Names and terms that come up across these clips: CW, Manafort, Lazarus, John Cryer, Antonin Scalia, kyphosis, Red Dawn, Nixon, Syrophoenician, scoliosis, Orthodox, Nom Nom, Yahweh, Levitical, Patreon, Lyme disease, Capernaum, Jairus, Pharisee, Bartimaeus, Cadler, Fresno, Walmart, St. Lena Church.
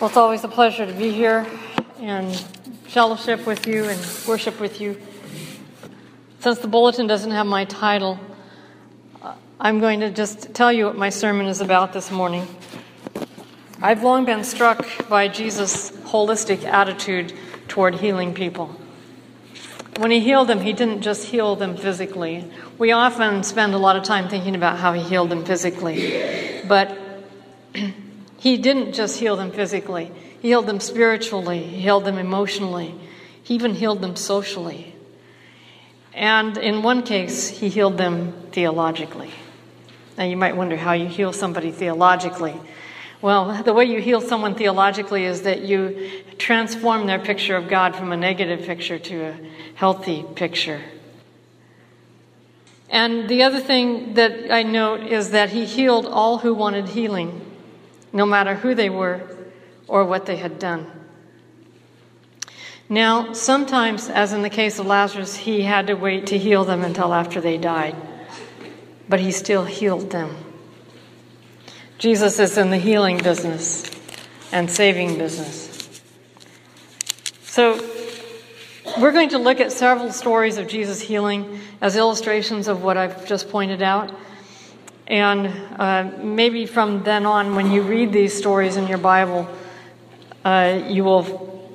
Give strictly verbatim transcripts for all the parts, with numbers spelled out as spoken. Well, it's always a pleasure to be here and fellowship with you and worship with you. Since the bulletin doesn't have my title, I'm going to just tell you what my sermon is about this morning. I've long been struck by Jesus' holistic attitude toward healing people. When he healed them, he didn't just heal them physically. We often spend a lot of time thinking about how he healed them physically, but he didn't just heal them physically. He healed them spiritually. He healed them emotionally. He even healed them socially. And in one case, he healed them theologically. Now, you might wonder how you heal somebody theologically. Well, the way you heal someone theologically is that you transform their picture of God from a negative picture to a healthy picture. And the other thing that I note is that he healed all who wanted healing, no matter who they were or what they had done. Now, sometimes, as in the case of Lazarus, he had to wait to heal them until after they died, but he still healed them. Jesus is in the healing business and saving business. So, we're going to look at several stories of Jesus healing as illustrations of what I've just pointed out. And uh, maybe from then on, when you read these stories in your Bible, uh, you will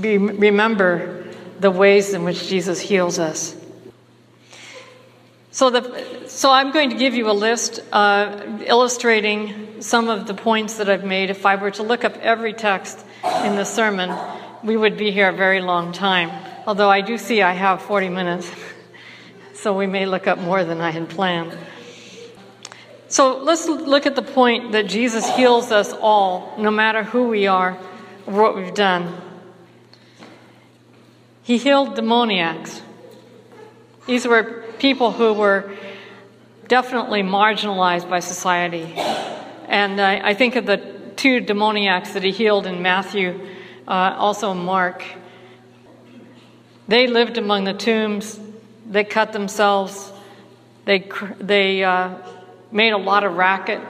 Be, remember the ways in which Jesus heals us. So, the, so I'm going to give you a list uh, illustrating some of the points that I've made. If I were to look up every text in the sermon, we would be here a very long time. Although I do see I have forty minutes, so we may look up more than I had planned. So let's look at the point that Jesus heals us all, no matter who we are or what we've done. He healed demoniacs. These were people who were definitely marginalized by society. And I, I think of the two demoniacs that he healed in Matthew, uh, also Mark. They lived among the tombs. They cut themselves. They, they uh, made a lot of racket.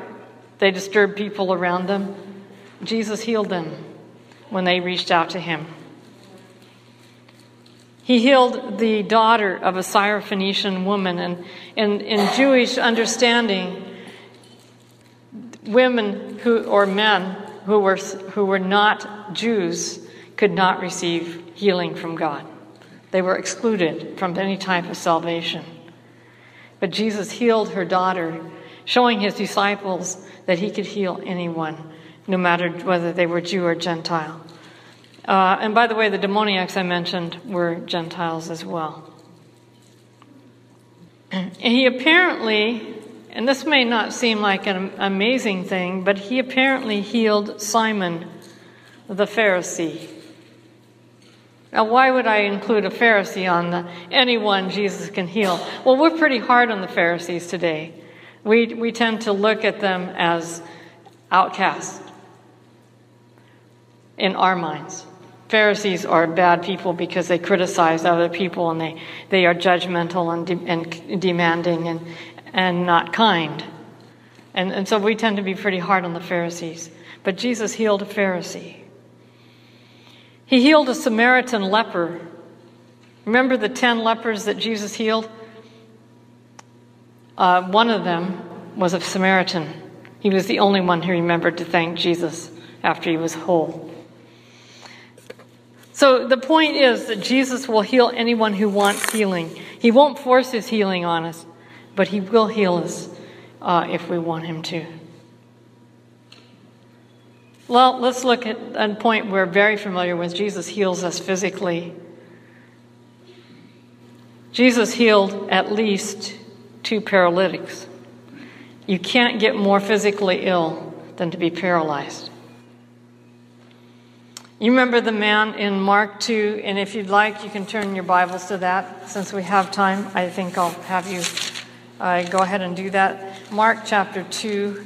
They disturbed people around them. Jesus healed them when they reached out to him. He healed the daughter of a Syrophoenician woman. And in, in Jewish understanding, women who or men who were who were not Jews could not receive healing from God. They were excluded from any type of salvation. But Jesus healed her daughter, showing his disciples that he could heal anyone, no matter whether they were Jew or Gentile. Uh, and by the way, the demoniacs I mentioned were Gentiles as well. And he apparently, and this may not seem like an amazing thing, but he apparently healed Simon the Pharisee. Now, why would I include a Pharisee on the anyone Jesus can heal? Well, we're pretty hard on the Pharisees today. We, we tend to look at them as outcasts in our minds. Pharisees are bad people because they criticize other people, and they, they are judgmental and, de- and demanding and and not kind. And, and so we tend to be pretty hard on the Pharisees. But Jesus healed a Pharisee. He healed a Samaritan leper. Remember the ten lepers that Jesus healed? Uh, one of them was a Samaritan. He was the only one who remembered to thank Jesus after he was whole. So the point is that Jesus will heal anyone who wants healing. He won't force his healing on us, but he will heal us uh, if we want him to. Well, let's look at a point we're very familiar with. Jesus heals us physically. Jesus healed at least two paralytics. You can't get more physically ill than to be paralyzed. You remember the man in Mark two, and if you'd like, you can turn your Bibles to that. Since we have time, I think I'll have you uh, go ahead and do that. Mark chapter two.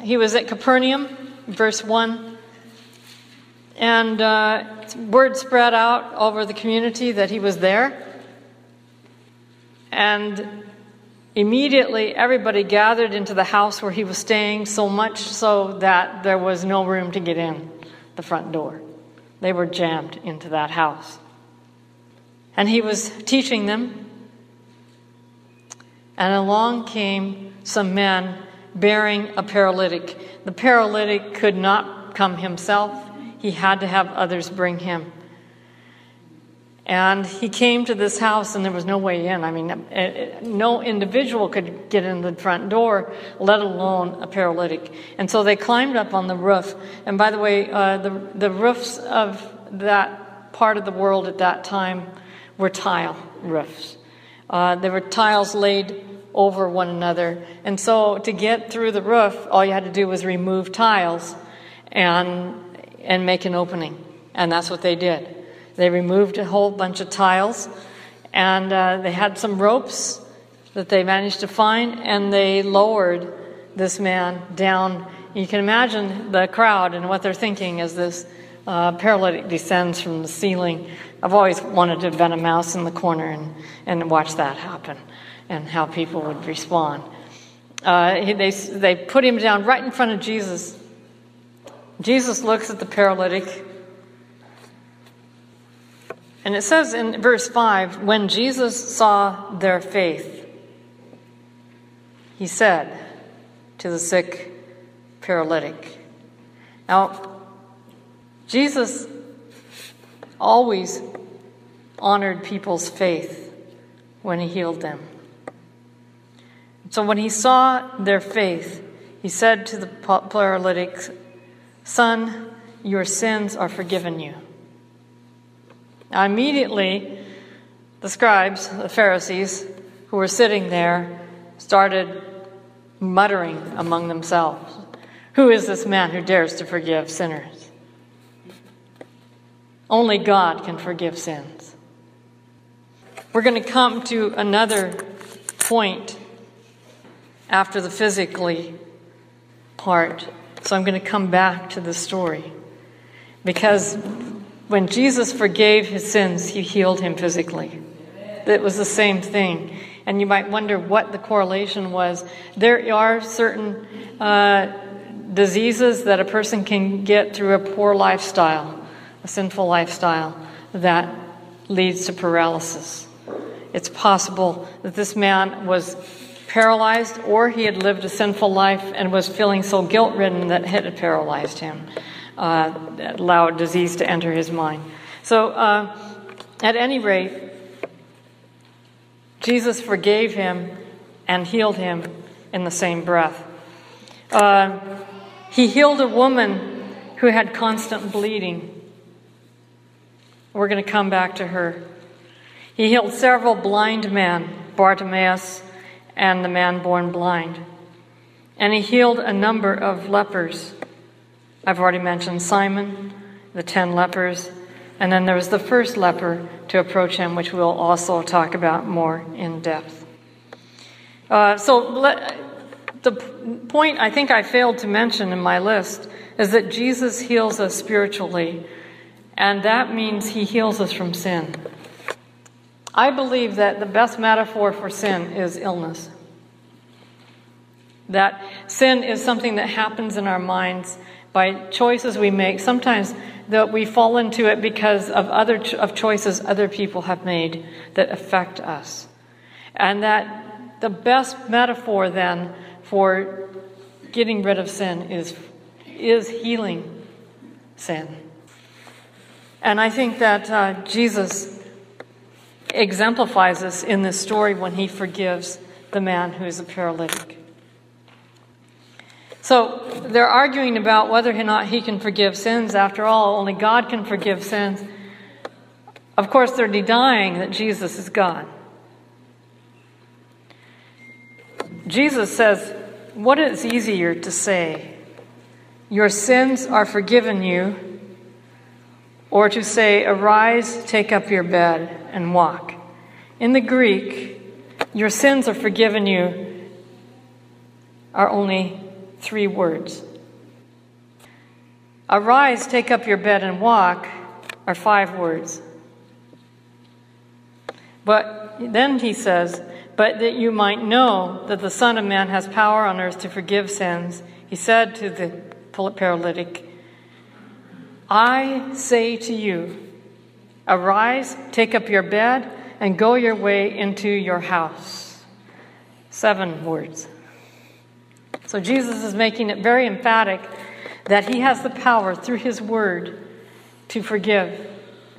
He was at Capernaum, verse one, and uh, word spread out over the community that he was there, and Immediately, everybody gathered into the house where he was staying, so much so that there was no room to get in the front door. They were jammed into that house. And he was teaching them. And along came some men bearing a paralytic. The paralytic could not come himself. He had to have others bring him. And he came to this house, and there was no way in. I mean, no individual could get in the front door, let alone a paralytic. And so they climbed up on the roof. And by the way, uh, the, the roofs of that part of the world at that time were tile roofs. Uh, there were tiles laid over one another. And so to get through the roof, all you had to do was remove tiles and and make an opening. And that's what they did. They removed a whole bunch of tiles, and uh, they had some ropes that they managed to find, and they lowered this man down. You can imagine the crowd and what they're thinking as this uh, paralytic descends from the ceiling. I've always wanted to invent a mouse in the corner and, and watch that happen and how people would respond. Uh, they, they put him down right in front of Jesus. Jesus looks at the paralytic. And it says in verse five, when Jesus saw their faith, he said to the sick paralytic. Now, Jesus always honored people's faith when he healed them. So when he saw their faith, he said to the paralytic, "Son, your sins are forgiven you." Now, immediately, the scribes, the Pharisees, who were sitting there, started muttering among themselves, "Who is this man who dares to forgive sinners? Only God can forgive sins." We're going to come to another point after the physically part, so I'm going to come back to the story, because when Jesus forgave his sins, he healed him physically. It was the same thing. And you might wonder what the correlation was. There are certain uh, diseases that a person can get through a poor lifestyle, a sinful lifestyle, that leads to paralysis. It's possible that this man was paralyzed, or he had lived a sinful life and was feeling so guilt-ridden that it had paralyzed him. Uh, allowed disease to enter his mind. So, uh, at any rate, Jesus forgave him and healed him in the same breath. Uh, he healed a woman who had constant bleeding. We're going to come back to her. He healed several blind men, Bartimaeus and the man born blind. And he healed a number of lepers. I've already mentioned Simon, the ten lepers, and then there was the first leper to approach him, which we'll also talk about more in depth. Uh, so let, the point I think I failed to mention in my list is that Jesus heals us spiritually, and that means he heals us from sin. I believe that the best metaphor for sin is illness. That sin is something that happens in our minds by choices we make, sometimes that we fall into it because of other cho- of choices other people have made that affect us. And that the best metaphor then for getting rid of sin is is healing sin. And I think that uh, Jesus exemplifies this in this story when he forgives the man who is a paralytic. So they're arguing about whether or not he can forgive sins. After all, only God can forgive sins. Of course, they're denying that Jesus is God. Jesus says, "What is easier to say, your sins are forgiven you, or to say, arise, take up your bed, and walk?" In the Greek, your sins are forgiven you are only three words. Arise, take up your bed, and walk are five words. But then he says, but that you might know that the Son of Man has power on earth to forgive sins, he said to the paralytic, I say to you, arise, take up your bed, and go your way into your house. Seven words. So Jesus is making it very emphatic that he has the power through his word to forgive.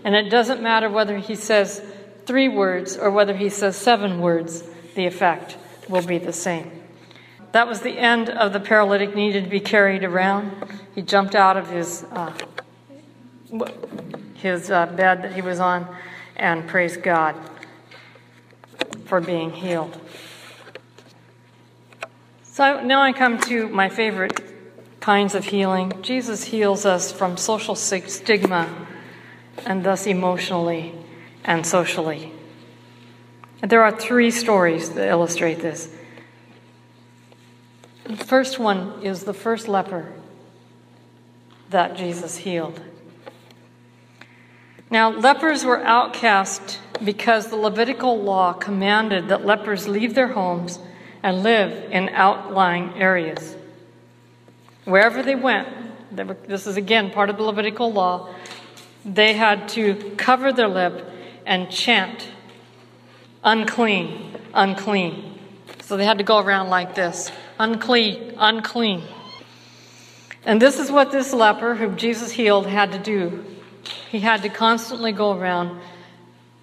And it doesn't matter whether he says three words or whether he says seven words, the effect will be the same. That was the end of the paralytic needed to be carried around. He jumped out of his uh, his uh, bed that he was on and praised God for being healed. So now I come to my favorite kinds of healing. Jesus heals us from social stigma and thus emotionally and socially. And there are three stories that illustrate this. The first one is the first leper that Jesus healed. Now, lepers were outcast because the Levitical law commanded that lepers leave their homes and live in outlying areas. Wherever they went, they were, this is again part of the Levitical law, they had to cover their lip and chant, unclean, unclean. So they had to go around like this, unclean, unclean. And this is what this leper whom Jesus healed had to do. He had to constantly go around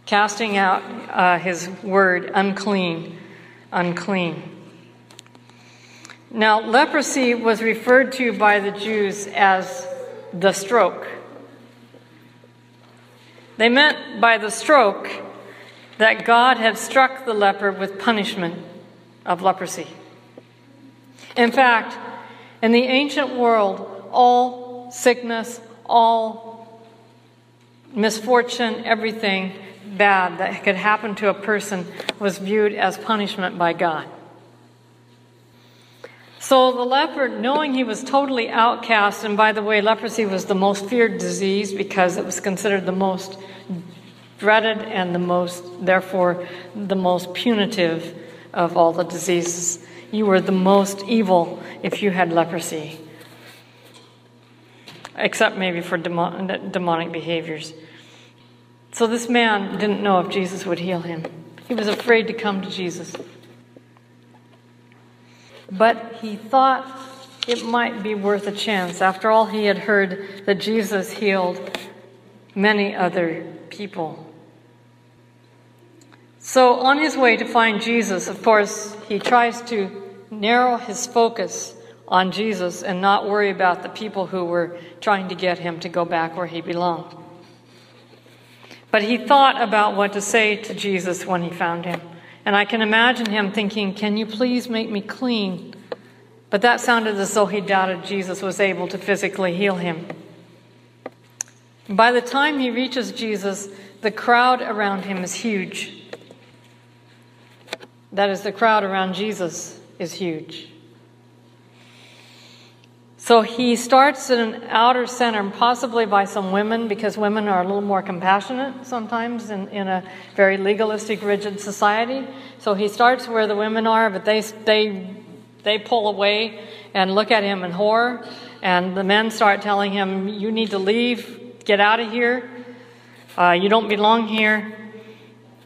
casting out uh, his word, unclean, unclean. Now, leprosy was referred to by the Jews as the stroke. They meant by the stroke that God had struck the leper with punishment of leprosy. In fact, in the ancient world, all sickness, all misfortune, everything bad that could happen to a person was viewed as punishment by God. So the leper, knowing he was totally outcast, and by the way, leprosy was the most feared disease because it was considered the most dreaded and the most, therefore, the most punitive of all the diseases. You were the most evil if you had leprosy, except maybe for demon, demonic behaviors. So this man didn't know if Jesus would heal him. He was afraid to come to Jesus. But he thought it might be worth a chance. After all, he had heard that Jesus healed many other people. So on his way to find Jesus, of course, he tries to narrow his focus on Jesus and not worry about the people who were trying to get him to go back where he belonged. But he thought about what to say to Jesus when he found him. And I can imagine him thinking, can you please make me clean? But that sounded as though he doubted Jesus was able to physically heal him. By the time he reaches Jesus, the crowd around him is huge. That is, the crowd around Jesus is huge. So he starts in an outer center, possibly by some women, because women are a little more compassionate sometimes in, in a very legalistic, rigid society. So he starts where the women are, but they they they pull away and look at him in horror. And the men start telling him, you need to leave, get out of here, uh, you don't belong here.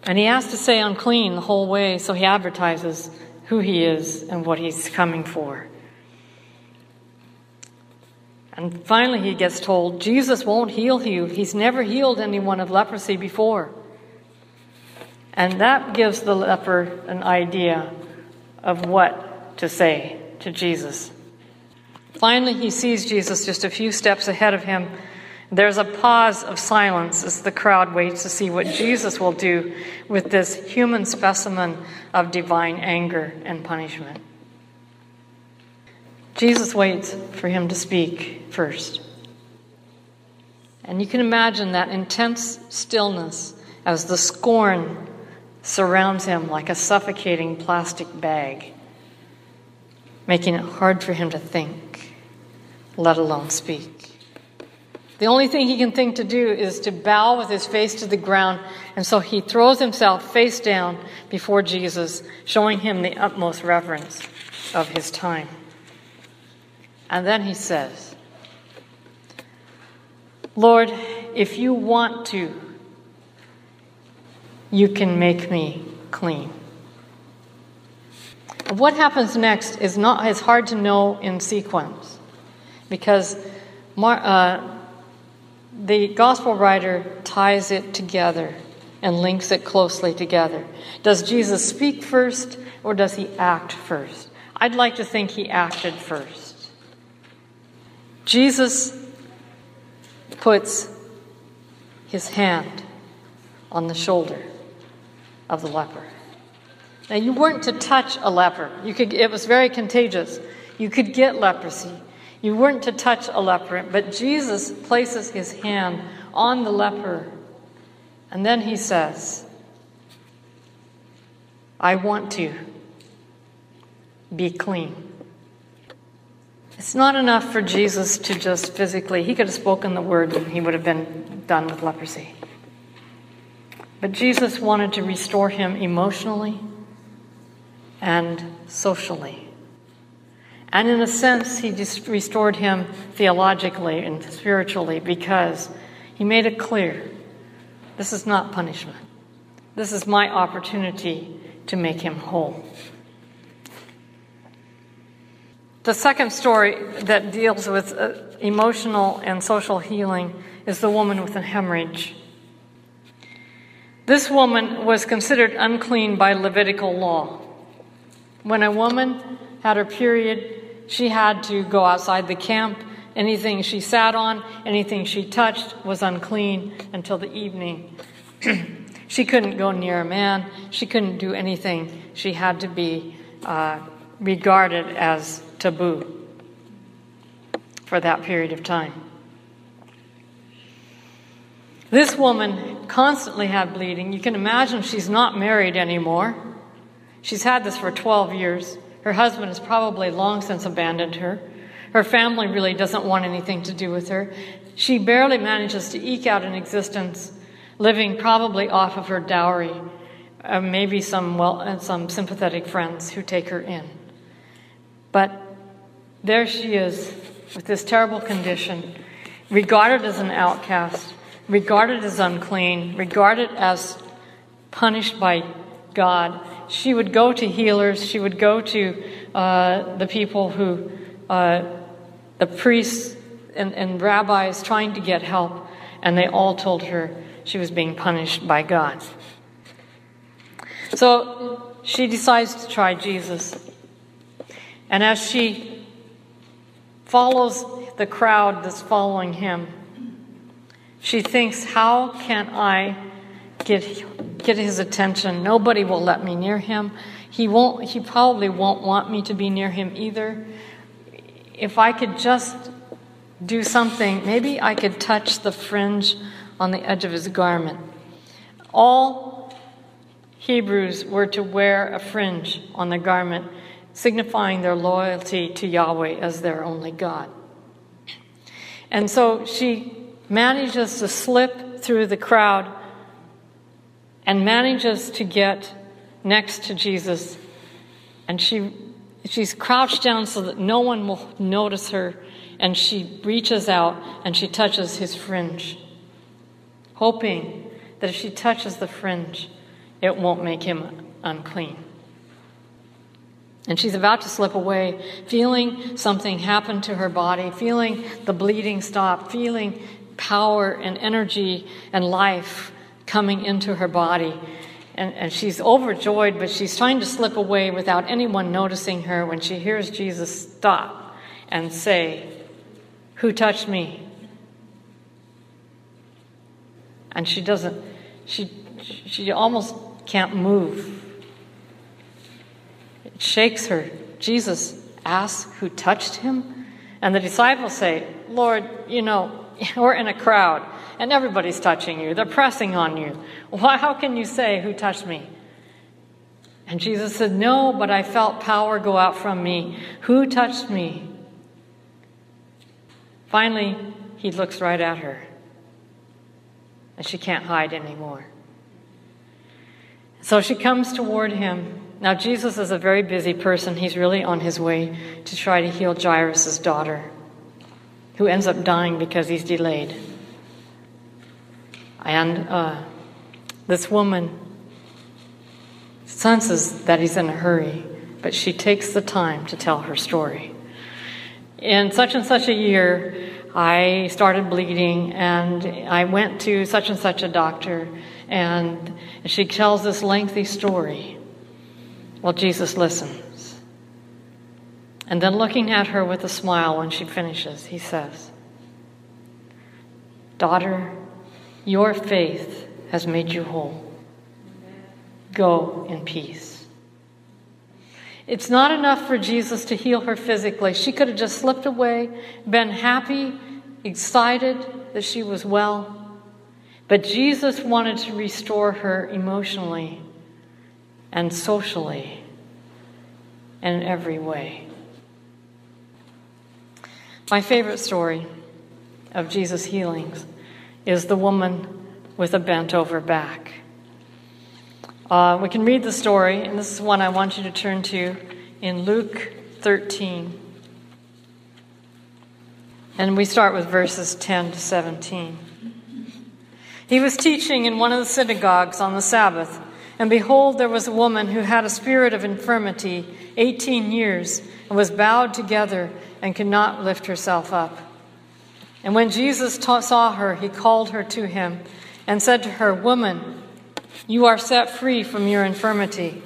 And he has to say unclean the whole way, so he advertises who he is and what he's coming for. And finally he gets told, Jesus won't heal you. He's never healed anyone of leprosy before. And that gives the leper an idea of what to say to Jesus. Finally he sees Jesus just a few steps ahead of him. There's a pause of silence as the crowd waits to see what Jesus will do with this human specimen of divine anger and punishment. Jesus waits for him to speak first. And you can imagine that intense stillness as the scorn surrounds him like a suffocating plastic bag, making it hard for him to think, let alone speak. The only thing he can think to do is to bow with his face to the ground, and so he throws himself face down before Jesus, showing him the utmost reverence of his time. And then he says, "Lord, if you want to, you can make me clean." What happens next is not is hard to know in sequence, because Mar, uh, the gospel writer ties it together and links it closely together. Does Jesus speak first, or does he act first? I'd like to think he acted first. Jesus puts his hand on the shoulder of the leper. Now, you weren't to touch a leper. You could, it was very contagious. You could get leprosy. You weren't to touch a leper, but Jesus places his hand on the leper, and then he says, "I want to be clean." It's not enough for Jesus to just physically, he could have spoken the word and he would have been done with leprosy. But Jesus wanted to restore him emotionally and socially. And in a sense, he restored him theologically and spiritually, because he made it clear, this is not punishment. This is my opportunity to make him whole. The second story that deals with emotional and social healing is the woman with a hemorrhage. This woman was considered unclean by Levitical law. When a woman had her period, she had to go outside the camp. Anything she sat on, anything she touched was unclean until the evening. She couldn't go near a man. She couldn't do anything. She had to be uh, regarded as taboo for that period of time. This woman constantly had bleeding. You can imagine she's not married anymore. She's had this for twelve years. Her husband has probably long since abandoned her. Her family really doesn't want anything to do with her. She barely manages to eke out an existence, living probably off of her dowry, uh, maybe some well and some sympathetic friends who take her in. But there she is with this terrible condition, regarded as an outcast, regarded as unclean, regarded as punished by God. She would go to healers. She would go to uh, the people who, uh, the priests and, and rabbis, trying to get help, and they all told her she was being punished by God. So she decides to try Jesus. And as she follows the crowd that's following him, she thinks, how can I get get his attention? Nobody will let me near him. He won't. He probably won't want me to be near him either. If I could just do something, maybe I could touch the fringe on the edge of his garment. All Hebrews were to wear a fringe on the garment, signifying their loyalty to Yahweh as their only God. And so she manages to slip through the crowd and manages to get next to Jesus. And she she's crouched down so that no one will notice her, and she reaches out and she touches his fringe, hoping that if she touches the fringe, it won't make him unclean. And she's about to slip away, feeling something happen to her body, feeling the bleeding stop, feeling power and energy and life coming into her body. And, and she's overjoyed, but she's trying to slip away without anyone noticing her when she hears Jesus stop and say, "Who touched me?" And she doesn't, she, she almost can't move. It shakes her. Jesus asks who touched him? And the disciples say, "Lord, you know, we're in a crowd, and everybody's touching you. They're pressing on you. Why, how can you say, 'Who touched me?'" And Jesus said, "No, but I felt power go out from me. Who touched me?" Finally, He looks right at her. And she can't hide anymore. So she comes toward him. Now, Jesus is a very busy person. He's really on his way to try to heal Jairus' daughter, who ends up dying because he's delayed. And uh, this woman senses that he's in a hurry, but she takes the time to tell her story. In such and such a year, I started bleeding, and I went to such and such a doctor, and she tells this lengthy story. Well, Jesus listens. And then looking at her with a smile when she finishes, he says, "Daughter, your faith has made you whole. Go in peace." It's not enough for Jesus to heal her physically. She could have just slipped away, been happy, excited that she was well. But Jesus wanted to restore her emotionally and socially and in every way. My favorite story of Jesus' healings is the woman with a bent-over back. Uh, we can read the story, and this is one I want you to turn to in Luke thirteen. And we start with verses ten to seventeen. He was teaching in one of the synagogues on the Sabbath, and behold, there was a woman who had a spirit of infirmity, eighteen years, and was bowed together and could not lift herself up. And when Jesus ta- saw her, he called her to him and said to her, "Woman, you are set free from your infirmity."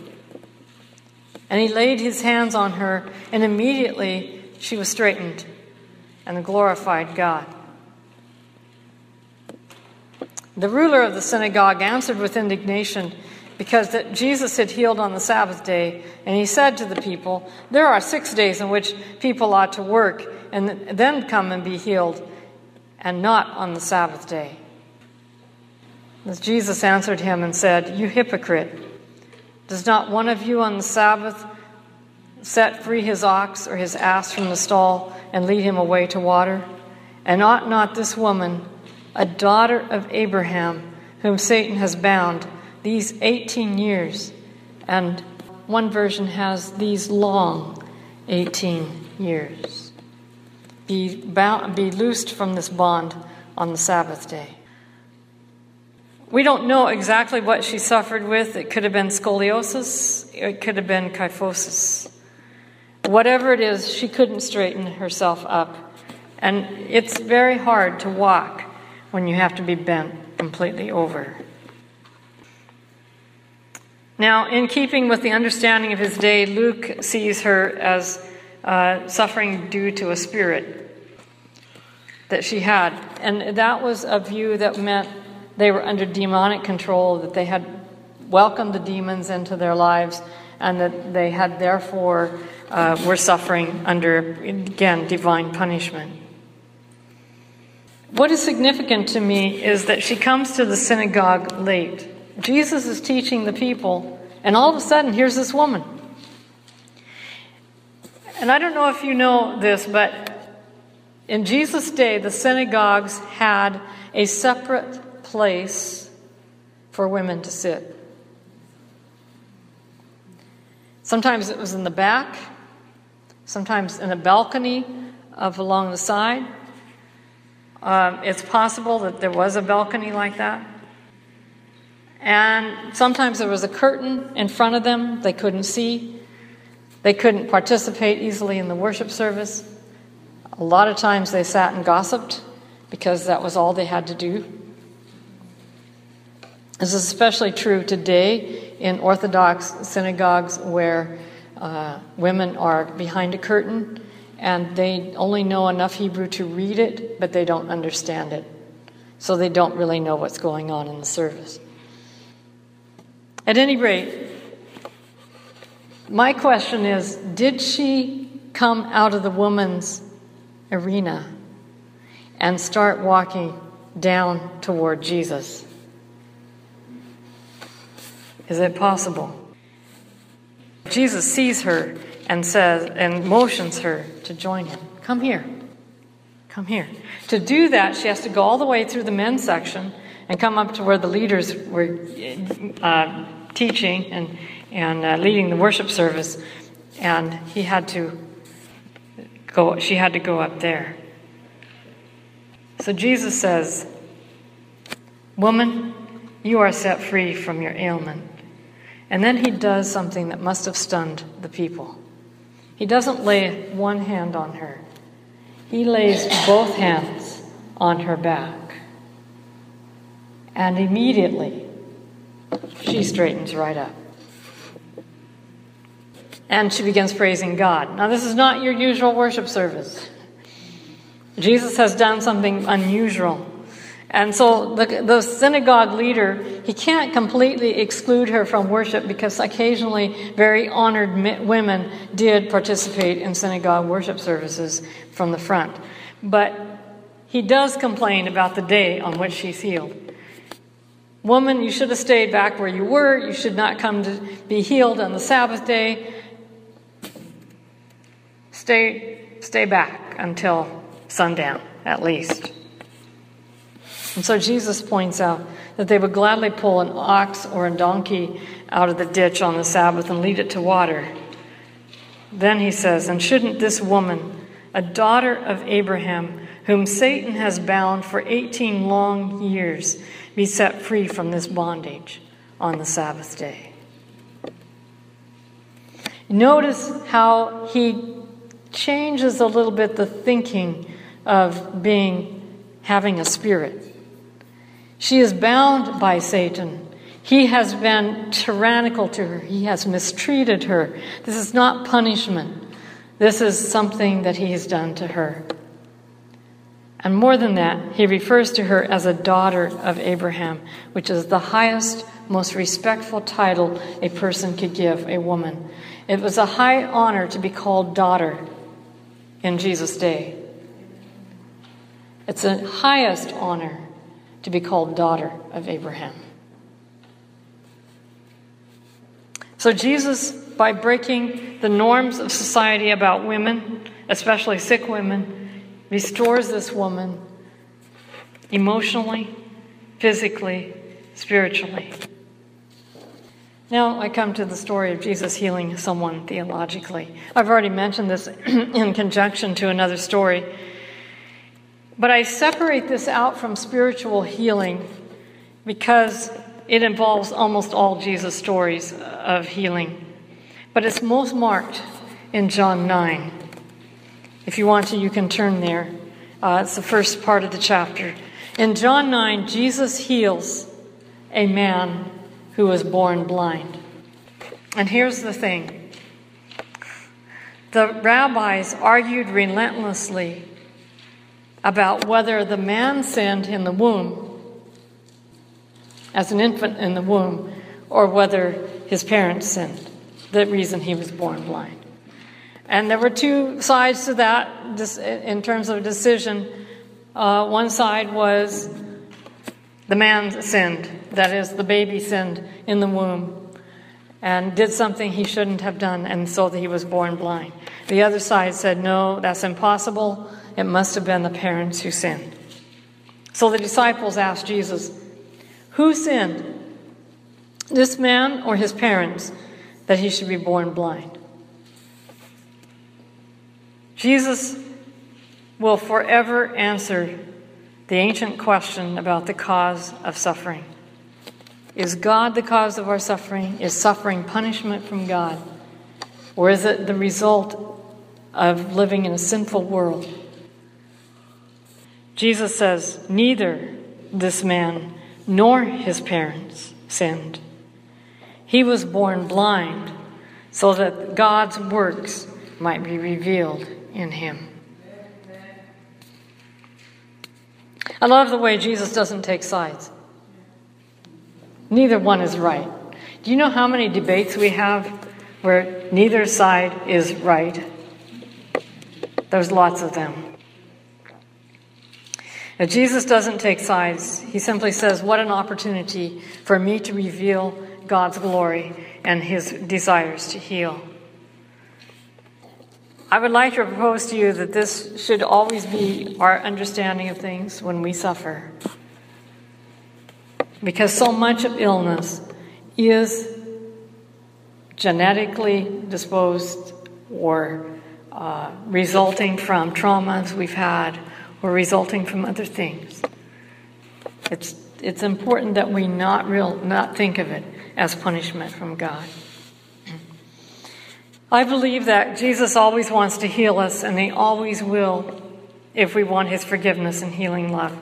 And he laid his hands on her, and immediately she was straightened and glorified God. The ruler of the synagogue answered with indignation because that Jesus had healed on the Sabbath day, and he said to the people, "There are six days in which people ought to work and then come and be healed, and not on the Sabbath day." Jesus answered him and said, "You hypocrite, does not one of you on the Sabbath set free his ox or his ass from the stall and lead him away to water? And ought not this woman, a daughter of Abraham, whom Satan has bound these eighteen years, and one version has these long eighteen years, be bound, be loosed from this bond on the Sabbath day?" We don't know exactly what she suffered with. It could have been scoliosis. It could have been kyphosis. Whatever it is, she couldn't straighten herself up. And it's very hard to walk when you have to be bent completely over. Now, in keeping with the understanding of his day, Luke sees her as uh, suffering due to a spirit that she had. And that was a view that meant they were under demonic control, that they had welcomed the demons into their lives, and that they had therefore uh, were suffering under, again, divine punishment. What is significant to me is that she comes to the synagogue late. Jesus is teaching the people, and all of a sudden, here's this woman. And I don't know if you know this, but in Jesus' day, the synagogues had a separate place for women to sit. Sometimes it was in the back, sometimes in a balcony up along the side. Um, it's possible that there was a balcony like that. And sometimes there was a curtain in front of them. They couldn't see. They couldn't participate easily in the worship service. A lot of times they sat and gossiped because that was all they had to do. This is especially true today in Orthodox synagogues where uh, women are behind a curtain and they only know enough Hebrew to read it, but they don't understand it. So they don't really know what's going on in the service. At any rate, my question is, did she come out of the woman's arena and start walking down toward Jesus? Is it possible? Jesus sees her and says, and motions her to join him. Come here. come here. To do that, she has to go all the way through the men's section and come up to where the leaders were uh, teaching and, and uh, leading the worship service. And he had to go, she had to go up there. So Jesus says, "Woman, you are set free from your ailment." And then he does something that must have stunned the people. He doesn't lay one hand on her. He lays both hands on her back. And immediately, she straightens right up. And she begins praising God. Now, this is not your usual worship service. Jesus has done something unusual. And so the, the synagogue leader, he can't completely exclude her from worship because occasionally very honored men, women did participate in synagogue worship services from the front. But he does complain about the day on which she's healed. "Woman, you should have stayed back where you were. You should not come to be healed on the Sabbath day. Stay, stay back until sundown, at least." And so Jesus points out that they would gladly pull an ox or a donkey out of the ditch on the Sabbath and lead it to water. Then he says, "And shouldn't this woman, a daughter of Abraham, whom Satan has bound for eighteen long years, be set free from this bondage on the Sabbath day?" Notice how he changes a little bit the thinking of being having a spirit. She is bound by Satan. He has been tyrannical to her. He has mistreated her. This is not punishment. This is something that he has done to her. And more than that, he refers to her as a daughter of Abraham, which is the highest, most respectful title a person could give a woman. It was a high honor to be called daughter in Jesus' day. It's the highest honor to be called daughter of Abraham. So Jesus, by breaking the norms of society about women, especially sick women, restores this woman emotionally, physically, spiritually. Now I come to the story of Jesus healing someone theologically. I've already mentioned this in conjunction to another story. But I separate this out from spiritual healing because it involves almost all Jesus' stories of healing. But it's most marked in John nine. If you want to, you can turn there. Uh, it's the first part of the chapter. In John nine, Jesus heals a man who was born blind. And here's the thing. The rabbis argued relentlessly about whether the man sinned in the womb, as an infant in the womb, or whether his parents sinned, the reason he was born blind. And there were two sides to that in terms of a decision. Uh, one side was the man sinned, that is, the baby sinned in the womb and did something he shouldn't have done, and so that he was born blind. The other side said, "No, that's impossible. It must have been the parents who sinned." So the disciples asked Jesus, "Who sinned, this man or his parents, that he should be born blind?" Jesus will forever answer the ancient question about the cause of suffering. Is God the cause of our suffering? Is suffering punishment from God? Or is it the result of living in a sinful world? Jesus says, neither this man nor his parents sinned. He was born blind so that God's works might be revealed in him. I love the way Jesus doesn't take sides. Neither one is right. Do you know how many debates we have where neither side is right? There's lots of them. Now, Jesus doesn't take sides. He simply says, what an opportunity for me to reveal God's glory and his desires to heal. I would like to propose to you that this should always be our understanding of things when we suffer. Because so much of illness is genetically disposed or uh, resulting from traumas we've had or resulting from other things. It's it's important that we not real not think of it as punishment from God. I believe that Jesus always wants to heal us, and he always will if we want his forgiveness and healing love.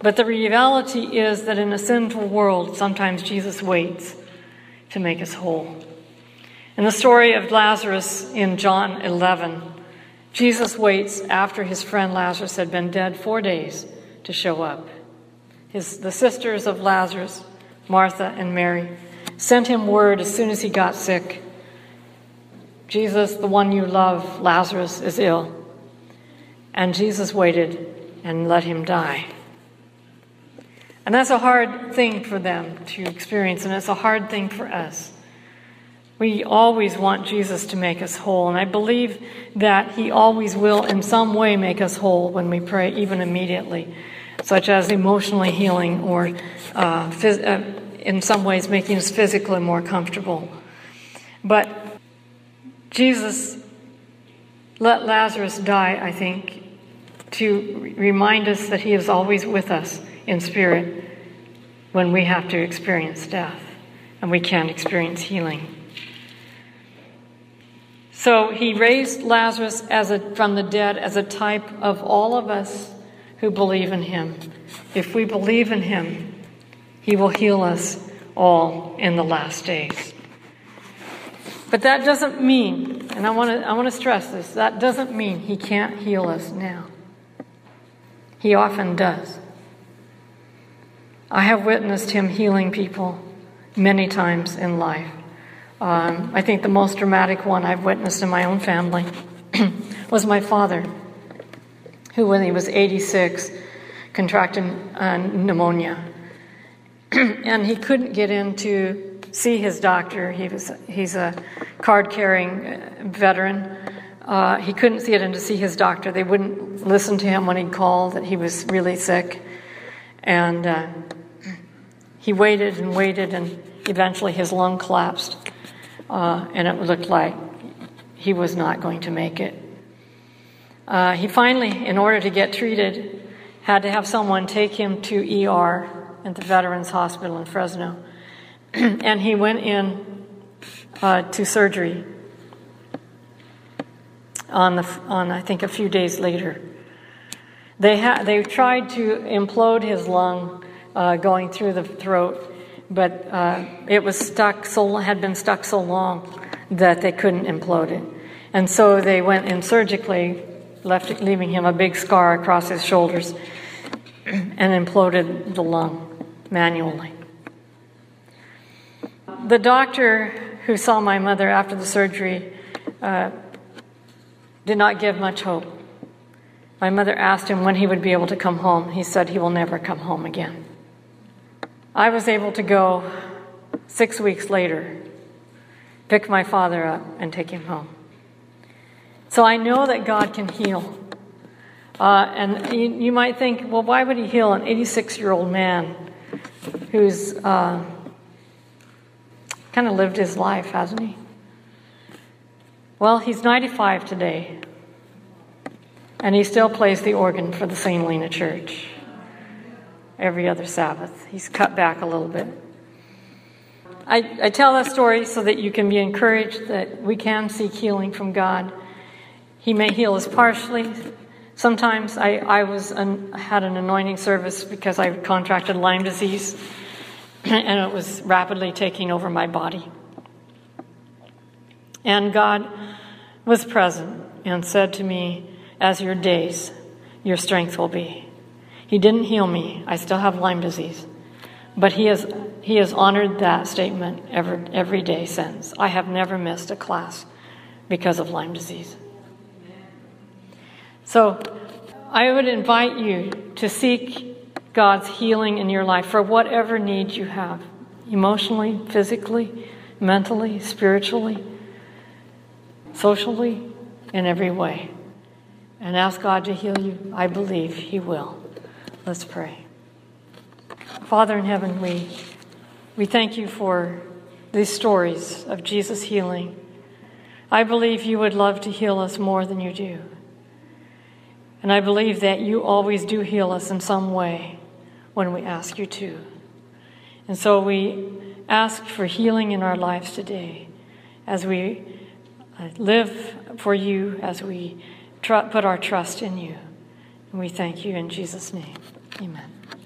But the reality is that in a sinful world, sometimes Jesus waits to make us whole. In the story of Lazarus in John eleven, Jesus waits after his friend Lazarus had been dead four days to show up. His, the sisters of Lazarus, Martha and Mary, sent him word as soon as he got sick. Jesus, the one you love, Lazarus, is ill. And Jesus waited and let him die. And that's a hard thing for them to experience, and it's a hard thing for us. We always want Jesus to make us whole, and I believe that he always will in some way make us whole when we pray, even immediately, such as emotionally healing or uh, phys- uh, in some ways making us physically more comfortable. But Jesus let Lazarus die, I think, to remind us that he is always with us in spirit when we have to experience death and we can't experience healing. So he raised Lazarus as a, from the dead as a type of all of us who believe in him. If we believe in him, he will heal us all in the last days. But that doesn't mean, and I want to I want to stress this, that doesn't mean he can't heal us now. He often does. I have witnessed him healing people many times in life. Um, I think the most dramatic one I've witnessed in my own family was my father, who when he was eighty-six contracted uh, pneumonia. And he couldn't get into see his doctor. He was he's a card-carrying veteran. Uh, he couldn't see it in to see his doctor. They wouldn't listen to him when he'd call that he was really sick. And uh, he waited and waited, and eventually his lung collapsed, uh, and it looked like he was not going to make it. Uh, he finally, in order to get treated, had to have someone take him to E R at the Veterans Hospital in Fresno. And he went in uh, to surgery on the on I think a few days later. They ha- they tried to implode his lung, uh, going through the throat, but uh, it was stuck so had been stuck so long that they couldn't implode it. And so they went in surgically, left it, leaving him a big scar across his shoulders, and imploded the lung manually. The doctor who saw my mother after the surgery uh, did not give much hope. My mother asked him when he would be able to come home. He said he will never come home again. I was able to go six weeks later, pick my father up, and take him home. So I know that God can heal. Uh, and you, you might think, well, why would he heal an eighty-six-year-old man who's... Uh, kind of lived his life, hasn't he? Well, he's ninety-five today, and he still plays the organ for the Saint Lena Church every other Sabbath. He's cut back a little bit. I, I tell that story so that you can be encouraged that we can seek healing from God. He may heal us partially. Sometimes I, I was an, had an anointing service because I contracted Lyme disease, and it was rapidly taking over my body. And God was present and said to me, as your days, your strength will be. He didn't heal me. I still have Lyme disease. But he has, he has honored that statement every, every day since. I have never missed a class because of Lyme disease. So I would invite you to seek God's healing in your life for whatever need you have, emotionally, physically, mentally, spiritually, socially, in every way. And ask God to heal you. I believe He will. Let's pray. Father in heaven, we we thank you for these stories of Jesus healing. I believe you would love to heal us more than you do. And I believe that you always do heal us in some way when we ask you to. And so we ask for healing in our lives today as we live for you, as we put our trust in you. And we thank you in Jesus' name. Amen.